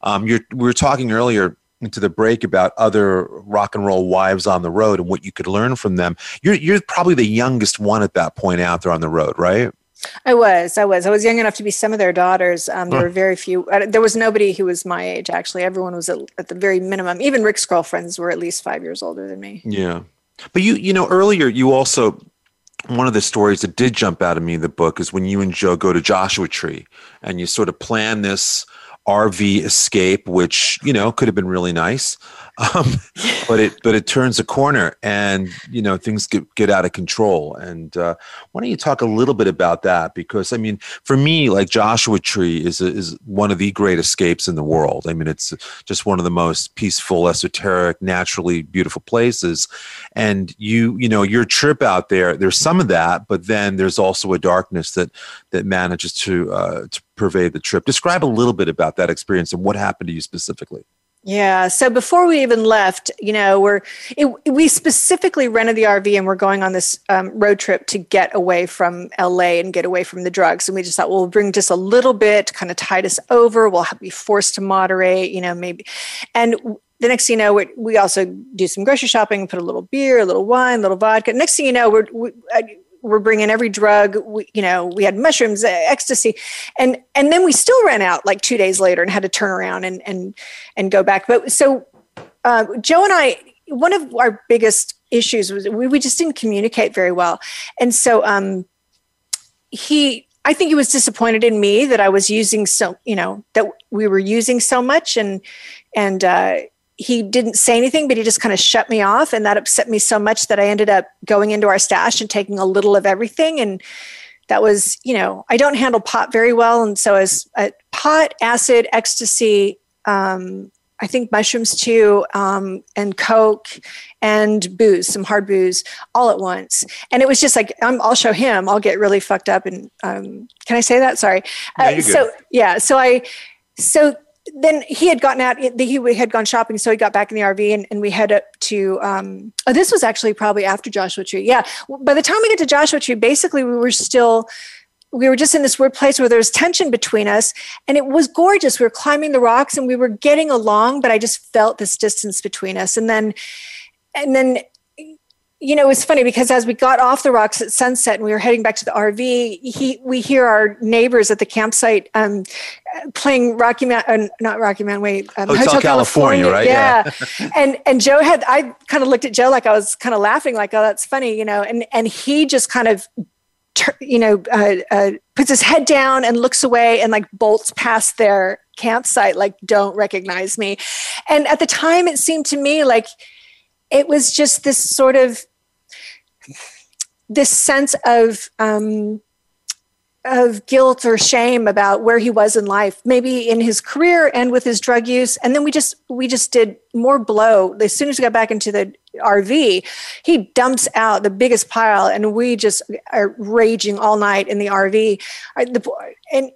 Um, you're, we were talking earlier into the break about other rock and roll wives on the road and what you could learn from them. You're, you're probably the youngest one at that point out there on the road, right? I was, I was, I was young enough to be some of their daughters. Um, there were very few, uh, there was nobody who was my age, actually. Everyone was at, at the very minimum. Even Rick's girlfriends were at least five years older than me. Yeah. But you, you know, earlier you also, one of the stories that did jump out at me in the book is when you and Joe go to Joshua Tree and you sort of plan this R V escape, which, you know, could have been really nice. Um, but it but it turns a corner and, you know, things get, get out of control. And uh, why don't you talk a little bit about that? Because, I mean, for me, like Joshua Tree is, a, is one of the great escapes in the world. I mean, it's just one of the most peaceful, esoteric, naturally beautiful places. And, you you know, your trip out there, there's some of that, but then there's also a darkness that, that manages to, uh, to pervade the trip. Describe a little bit about that experience and what happened to you specifically. Yeah. So before we even left, you know, we're, it, we specifically rented the R V and we're going on this um, road trip to get away from L A and get away from the drugs. And we just thought, well, we'll bring just a little bit to kind of tide us over. We'll be forced to moderate, you know, maybe. And the next thing you know, we, we also do some grocery shopping, put a little beer, a little wine, a little vodka. Next thing you know, we're, we, I, we're bringing every drug, we, you know, we had mushrooms, ecstasy. And, and then we still ran out like two days later and had to turn around and, and, and go back. But so uh, Joe and I, one of our biggest issues was we, we just didn't communicate very well. And so um, he, I think he was disappointed in me that I was using so, you know, that we were using so much and, and, uh, he didn't say anything, but he just kind of shut me off. And that upset me so much that I ended up going into our stash and taking a little of everything. And that was, you know, I don't handle pot very well. And so as uh, pot, acid, ecstasy, um, I think mushrooms too, um, and Coke and booze, some hard booze all at once. And it was just like, I'm, I'll show him, I'll get really fucked up. And um, can I say that? Sorry. Uh, yeah, so yeah. So I, so then he had gotten out, he had gone shopping. So he got back in the R V and, and we head up to, um, oh, this was actually probably after Joshua Tree. Yeah. By the time we get to Joshua Tree, basically we were still, we were just in this weird place where there was tension between us, and it was gorgeous. We were climbing the rocks and we were getting along, but I just felt this distance between us. And then, and then, you know, it was funny because as we got off the rocks at sunset and we were heading back to the R V, he, we hear our neighbors at the campsite um, playing Rocky Mountain, uh, not Rocky Mountain Way, um, Hotel, Hotel California, California, right? Yeah. yeah. and and Joe had, I kind of looked at Joe like I was kind of laughing, like, oh, that's funny, you know, and and he just kind of, you know, uh, uh, puts his head down and looks away and like bolts past their campsite, like, don't recognize me. And at the time, it seemed to me like it was just this sort of, this sense of um, of guilt or shame about where he was in life, maybe in his career and with his drug use. And then we just we just did more blow. As soon as we got back into the R V, he dumps out the biggest pile, and we just are raging all night in the R V. And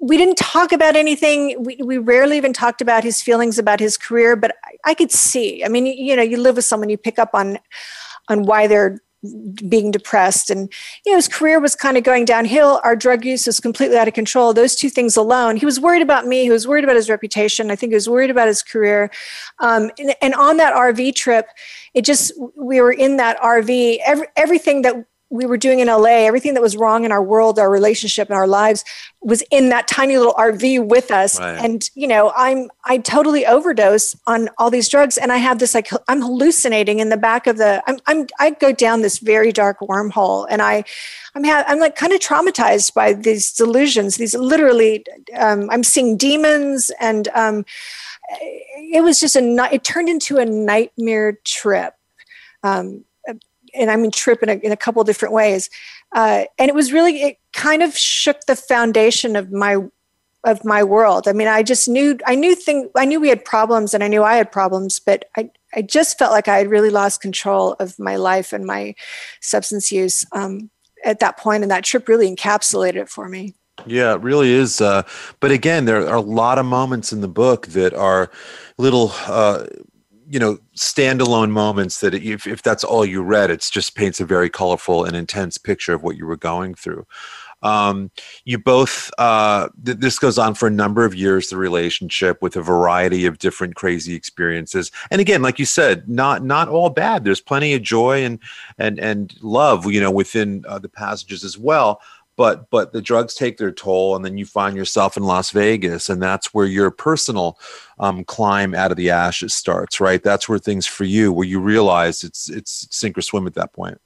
we didn't talk about anything. We, we rarely even talked about his feelings about his career, but I, I could see. I mean, you know, you live with someone, you pick up on on why they're being depressed. And, you know, his career was kind of going downhill. Our drug use was completely out of control. Those two things alone. He was worried about me. He was worried about his reputation. I think he was worried about his career. Um, and, and on that R V trip, it just, we were in that R V. Every, everything that we were doing in L A, everything that was wrong in our world, our relationship and our lives was in that tiny little R V with us. Right. And, you know, I'm, I totally overdose on all these drugs. And I have this, like, I'm hallucinating in the back of the, I'm, I'm, I go down this very dark wormhole, and I, I'm, ha- I'm like kind of traumatized by these delusions. These literally, um, I'm seeing demons, and um, it was just a, it turned into a nightmare trip. Um, and I mean trip in a, in a couple of different ways. Uh, and it was really, it kind of shook the foundation of my, of my world. I mean, I just knew, I knew things, I knew we had problems, and I knew I had problems, but I, I just felt like I had really lost control of my life and my substance use um, at that point. And that trip really encapsulated it for me. Yeah, it really is. Uh, but again, there are a lot of moments in the book that are little, uh, you know, standalone moments that if, if that's all you read, it's just paints a very colorful and intense picture of what you were going through. Um, you both, uh, th- this goes on for a number of years, the relationship, with a variety of different crazy experiences. And again, like you said, not, not all bad. There's plenty of joy and, and, and love, you know, within uh, the passages as well. But but the drugs take their toll, and then you find yourself in Las Vegas, and that's where your personal um, climb out of the ashes starts, right? That's where things for you, where you realize it's it's sink or swim at that point.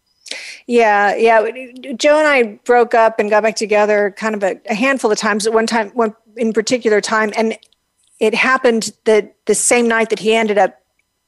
Yeah, yeah. Joe and I broke up and got back together kind of a, a handful of times. At one time, one in particular time, and it happened that the same night that he ended up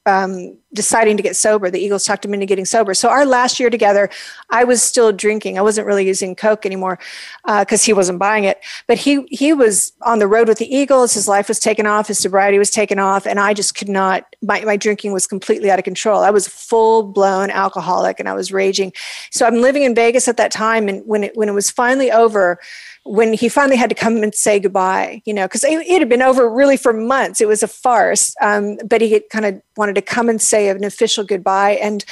Um, deciding to get sober. The Eagles talked him into getting sober. So our last year together, I was still drinking. I wasn't really using Coke anymore because uh, he wasn't buying it. But he he was on the road with the Eagles. His life was taken off. His sobriety was taken off. And I just could not, my, my drinking was completely out of control. I was full-blown alcoholic, and I was raging. So I'm living in Vegas at that time. And when it when it was finally over, when he finally had to come and say goodbye, you know, because it, it had been over really for months. It was a farce, um, but he kind of wanted to come and say an official goodbye. And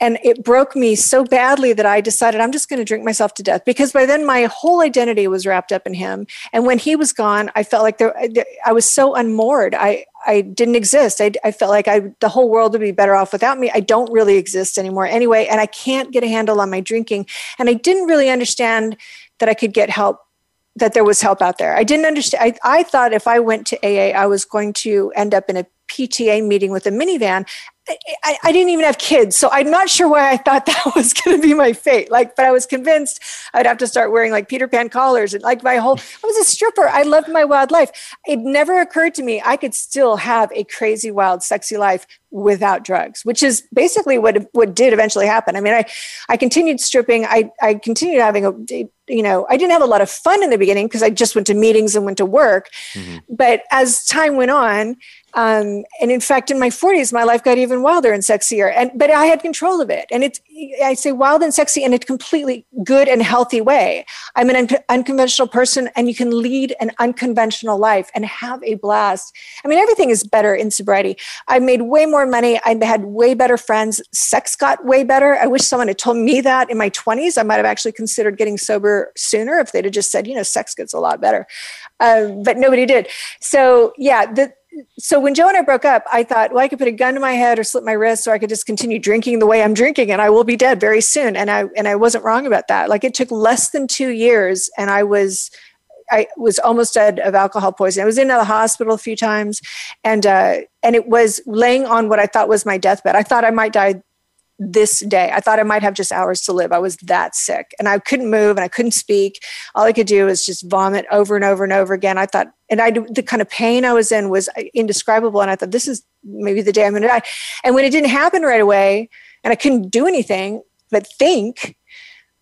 and it broke me so badly that I decided I'm just going to drink myself to death, because by then my whole identity was wrapped up in him. And when he was gone, I felt like there, I was so unmoored. I, I didn't exist. I, I felt like I the whole world would be better off without me. I don't really exist anymore anyway, and I can't get a handle on my drinking. And I didn't really understand that I could get help, that there was help out there. I didn't understand. I, I thought if I went to A A, I was going to end up in a P T A meeting with a minivan. I, I, I didn't even have kids. So I'm not sure why I thought that was going to be my fate. Like, but I was convinced I'd have to start wearing like Peter Pan collars and like my whole, I was a stripper. I loved my wild life. It never occurred to me I could still have a crazy, wild, sexy life without drugs, which is basically what, what did eventually happen. I mean, I, I continued stripping. I, I continued having a, you know, I didn't have a lot of fun in the beginning because I just went to meetings and went to work. Mm-hmm. But as time went on, Um, and in fact, in my forties, my life got even wilder and sexier. And but I had control of it. And it's, I say wild and sexy in a completely good and healthy way. I'm an un- unconventional person, and you can lead an unconventional life and have a blast. I mean, everything is better in sobriety. I made way more money. I had way better friends. Sex got way better. I wish someone had told me that in my twenties. I might have actually considered getting sober sooner if they'd have just said, you know, sex gets a lot better. Uh, but nobody did. So yeah, the So when Joe and I broke up, I thought, well, I could put a gun to my head or slip my wrist, or I could just continue drinking the way I'm drinking, and I will be dead very soon. And I and I wasn't wrong about that. Like it took less than two years, and I was I was almost dead of alcohol poisoning. I was in the hospital a few times, and uh, and it was laying on what I thought was my deathbed. I thought I might die this day. I thought I might have just hours to live. I was that sick, and I couldn't move, and I couldn't speak. All I could do was just vomit over and over and over again. I thought, and I, the kind of pain I was in was indescribable. And I thought, this is maybe the day I'm going to die. And when it didn't happen right away, and I couldn't do anything but think,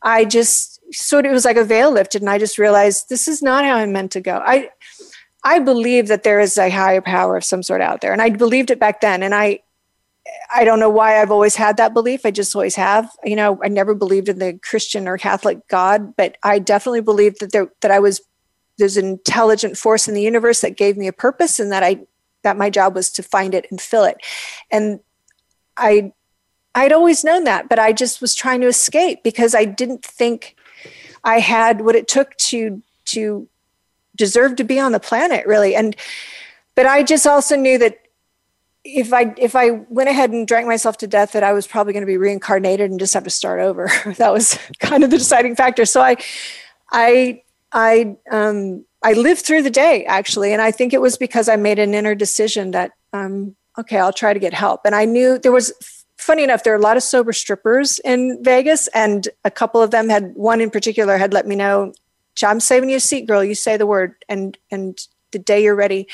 I just sort of, it was like a veil lifted, and I just realized this is not how I'm meant to go. I, I believe that there is a higher power of some sort out there, and I believed it back then. And I, I don't know why I've always had that belief. I just always have. You know, I never believed in the Christian or Catholic God, but I definitely believed that there, that I was, there's an intelligent force in the universe that gave me a purpose, and that I, that my job was to find it and fill it. And I, I'd always known that, but I just was trying to escape because I didn't think I had what it took to, to deserve to be on the planet, really. And, but I just also knew that If I if I went ahead and drank myself to death, that I was probably going to be reincarnated and just have to start over. That was kind of the deciding factor. So I, I, I, um, I lived through the day actually, and I think it was because I made an inner decision that um, okay, I'll try to get help. And I knew there was. Funny enough, there are a lot of sober strippers in Vegas, and a couple of them had. One in particular had let me know, "I'm saving you a seat, girl. You say the word, and and the day you're ready."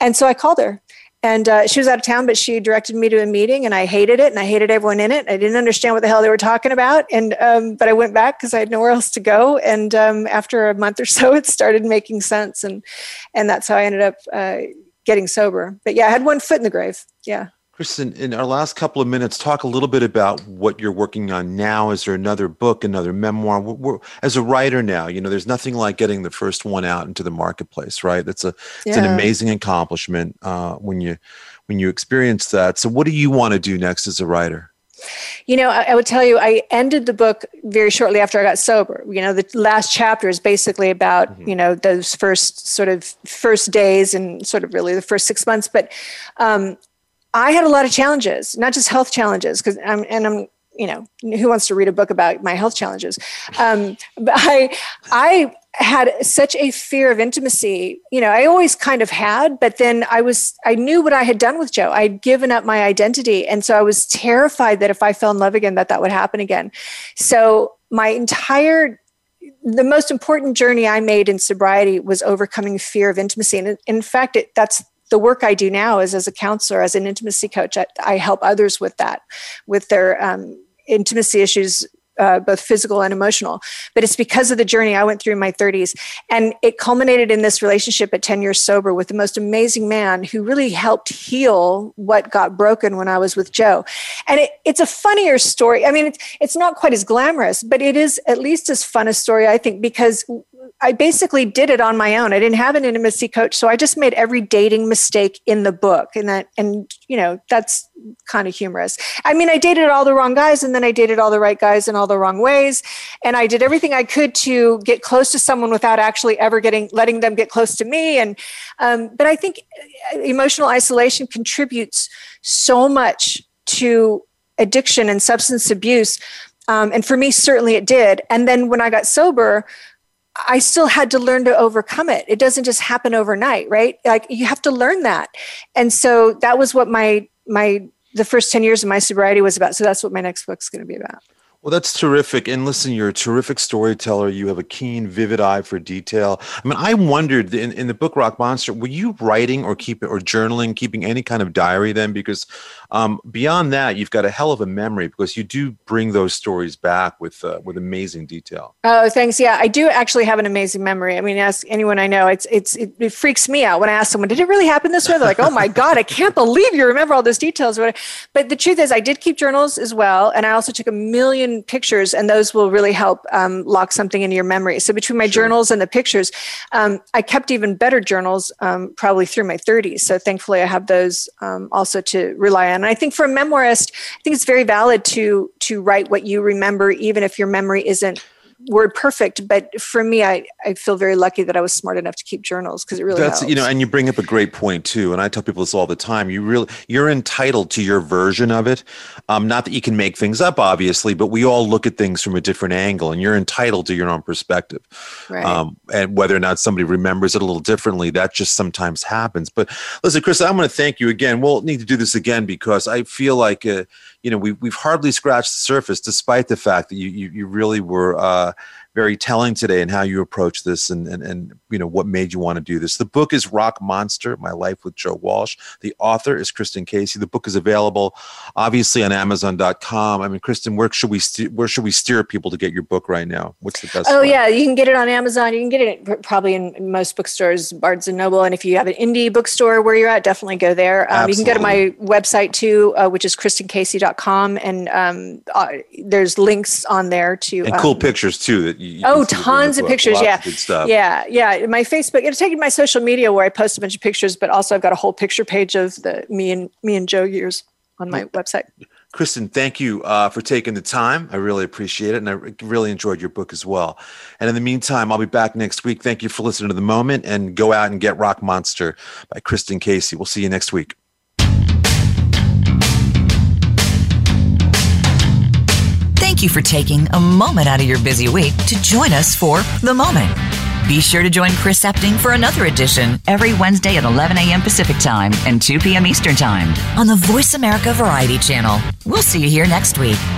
And so I called her. And uh, she was out of town, but she directed me to a meeting, and I hated it, and I hated everyone in it. I didn't understand what the hell they were talking about, and um, but I went back because I had nowhere else to go. And um, after a month or so, it started making sense, and and that's how I ended up uh, getting sober. But yeah, I had one foot in the grave. Yeah. Kristen, in our last couple of minutes, talk a little bit about what you're working on now. Is there another book, another memoir? We're, we're, as a writer now, you know, there's nothing like getting the first one out into the marketplace, right? That's a yeah. It's an amazing accomplishment uh, when you when you experience that. So, what do you want to do next as a writer? You know, I, I would tell you, I ended the book very shortly after I got sober. You know, the last chapter is basically about mm-hmm. you know those first sort of first days and sort of really the first six months, but. Um, I had a lot of challenges, not just health challenges, because I'm, and I'm, you know, who wants to read a book about my health challenges? Um, but I, I had such a fear of intimacy. You know, I always kind of had, but then I was, I knew what I had done with Joe. I'd given up my identity. And so I was terrified that if I fell in love again, that that would happen again. So my entire The most important journey I made in sobriety was overcoming fear of intimacy. And in fact, it, that's, the work I do now is as a counselor, as an intimacy coach. I, I help others with that, with their um, intimacy issues, uh, both physical and emotional. But it's because of the journey I went through in my thirties. And it culminated in this relationship at ten years sober with the most amazing man who really helped heal what got broken when I was with Joe. And it, it's a funnier story. I mean, it's, it's not quite as glamorous, but it is at least as fun a story, I think, because I basically did it on my own. I didn't have an intimacy coach. So I just made every dating mistake in the book. And that, and you know, that's kind of humorous. I mean, I dated all the wrong guys, and then I dated all the right guys in all the wrong ways. And I did everything I could to get close to someone without actually ever getting, letting them get close to me. And, um, but I think emotional isolation contributes so much to addiction and substance abuse. Um, and for me, certainly it did. And then when I got sober, I still had to learn to overcome it. It doesn't just happen overnight, right? Like you have to learn that. And so that was what my, my, the first ten years of my sobriety was about. So that's what my next book's going to be about. Well, that's terrific. And listen, you're a terrific storyteller. You have a keen, vivid eye for detail. I mean, I wondered in, in the book Rock Monster, were you writing or keeping or journaling, keeping any kind of diary then? Because Um, beyond that, you've got a hell of a memory because you do bring those stories back with uh, with amazing detail. Oh, thanks. Yeah, I do actually have an amazing memory. I mean, ask anyone I know. It's it's it, it freaks me out when I ask someone, "Did it really happen this way?" They're like, "Oh my God, I can't believe you remember all those details." But the truth is, I did keep journals as well, and I also took a million pictures, and those will really help um, lock something into your memory. So between my sure. journals and the pictures, um, I kept even better journals um, probably through my thirties. So thankfully, I have those um, also to rely on. And I think for a memoirist, I think it's very valid to to write what you remember, even if your memory isn't word perfect. But for me, I, I feel very lucky that I was smart enough to keep journals because it really That's, helps. You know, and you bring up a great point too. And I tell people this all the time. You really you're entitled to your version of it. Um, not that you can make things up, obviously, but we all look at things from a different angle, and you're entitled to your own perspective. Right. Um, and whether or not somebody remembers it a little differently, that just sometimes happens. But listen, Chris, I want to thank you again. We'll need to do this again because I feel like uh, you know we we've hardly scratched the surface, despite the fact that you you, you really were. Uh, very telling today and how you approach this and, and, and, you know, what made you want to do this. The book is Rock Monster, My Life with Joe Walsh. The author is Kristen Casey. The book is available, obviously, on amazon dot com. I mean, Kristen, where should we st- where should we steer people to get your book right now? What's the best Oh, way? Yeah, you can get it on Amazon. You can get it probably in most bookstores, Barnes and Noble. And if you have an indie bookstore where you're at, definitely go there. Um, you can go to my website, too, uh, which is Kristen Casey dot com. And um, uh, there's links on there, to And um, cool pictures, too, that you You oh, tons of pictures. Yeah. Of yeah. Yeah. My Facebook, it's taking my social media where I post a bunch of pictures, but also I've got a whole picture page of the me and me and Joe years on my website. Kristen, thank you uh, for taking the time. I really appreciate it. And I really enjoyed your book as well. And in the meantime, I'll be back next week. Thank you for listening to The Moment, and go out and get Rock Monster by Kristen Casey. We'll see you next week. Thank you for taking a moment out of your busy week to join us for The Moment. Be sure to join Chris Epting for another edition every Wednesday at eleven a.m. Pacific Time and two p.m. Eastern Time on the Voice America Variety Channel. We'll see you here next week.